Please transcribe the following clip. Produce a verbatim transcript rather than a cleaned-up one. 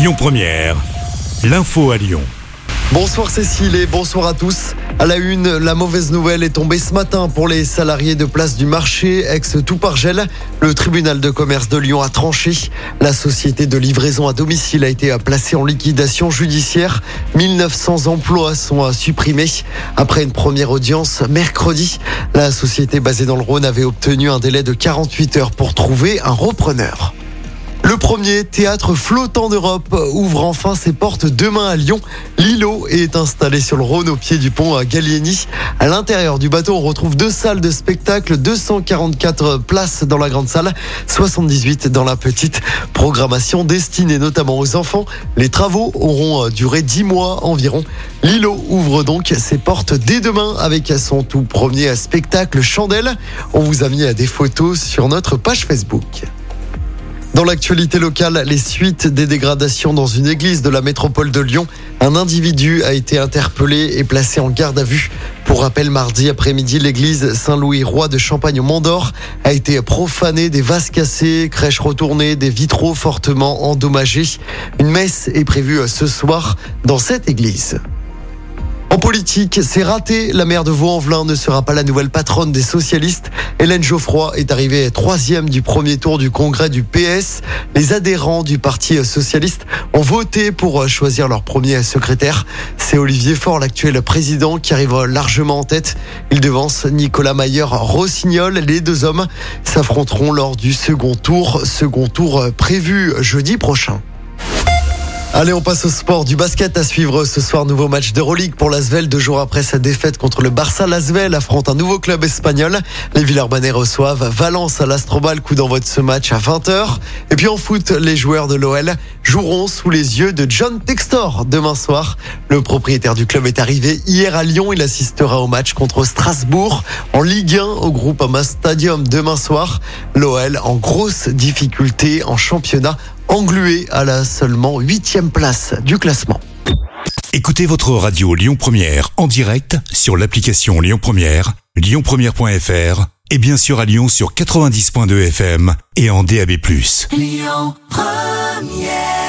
Lyon Première, l'info à Lyon. Bonsoir Cécile et bonsoir à tous. À la une, la mauvaise nouvelle est tombée ce matin pour les salariés de Place du Marché, ex-Toupargel. Le tribunal de commerce de Lyon a tranché. La société de livraison à domicile a été placée en liquidation judiciaire. mille neuf cents emplois sont à supprimer. Après une première audience mercredi, la société basée dans le Rhône avait obtenu un délai de quarante-huit heures pour trouver un repreneur. Le premier théâtre flottant d'Europe ouvre enfin ses portes demain à Lyon. Lilo est installé sur le Rhône au pied du pont à Gallieni. À l'intérieur du bateau, on retrouve deux salles de spectacle, deux cent quarante-quatre places dans la grande salle, soixante-dix-huit dans la petite. Programmation destinée notamment aux enfants. Les travaux auront duré dix mois environ. Lilo ouvre donc ses portes dès demain avec son tout premier spectacle Chandelle. On vous a mis des photos sur notre page Facebook. Dans l'actualité locale, les suites des dégradations dans une église de la métropole de Lyon. Un individu a été interpellé et placé en garde à vue. Pour rappel, mardi après-midi, l'église Saint-Louis-Roi de Champagne-au-Mont-d'Or a été profanée, des vases cassés, crèches retournées, des vitraux fortement endommagés. Une messe est prévue ce soir dans cette église. En politique, c'est raté. La maire de Vaux-en-Velin ne sera pas la nouvelle patronne des socialistes. Hélène Geoffroy est arrivée troisième du premier tour du congrès du P S. Les adhérents du parti socialiste ont voté pour choisir leur premier secrétaire. C'est Olivier Faure, l'actuel président, qui arrive largement en tête. Il devance Nicolas Mayer-Rossignol. Les deux hommes s'affronteront lors du second tour. Second tour prévu jeudi prochain. Allez, on passe au sport. Du basket à suivre ce soir. Nouveau match d'Euroleague pour l'Asvel. Deux jours après sa défaite contre le Barça, l'Asvel affronte un nouveau club espagnol. Les Villeurbanais reçoivent Valence à l'Astrobal. Coup d'envoi de ce match à vingt heures. Et puis en foot, les joueurs de l'O L joueront sous les yeux de John Textor demain soir. Le propriétaire du club est arrivé hier à Lyon. Il assistera au match contre Strasbourg en Ligue un au Groupama Stadium demain soir. L'O L en grosse difficulté en championnat, englué à la seulement huitième place du classement. Écoutez votre radio Lyon Première en direct sur l'application Lyon Première, lyon première point f r et bien sûr à Lyon sur quatre-vingt-dix virgule deux F M et en D A B plus. Lyon Première.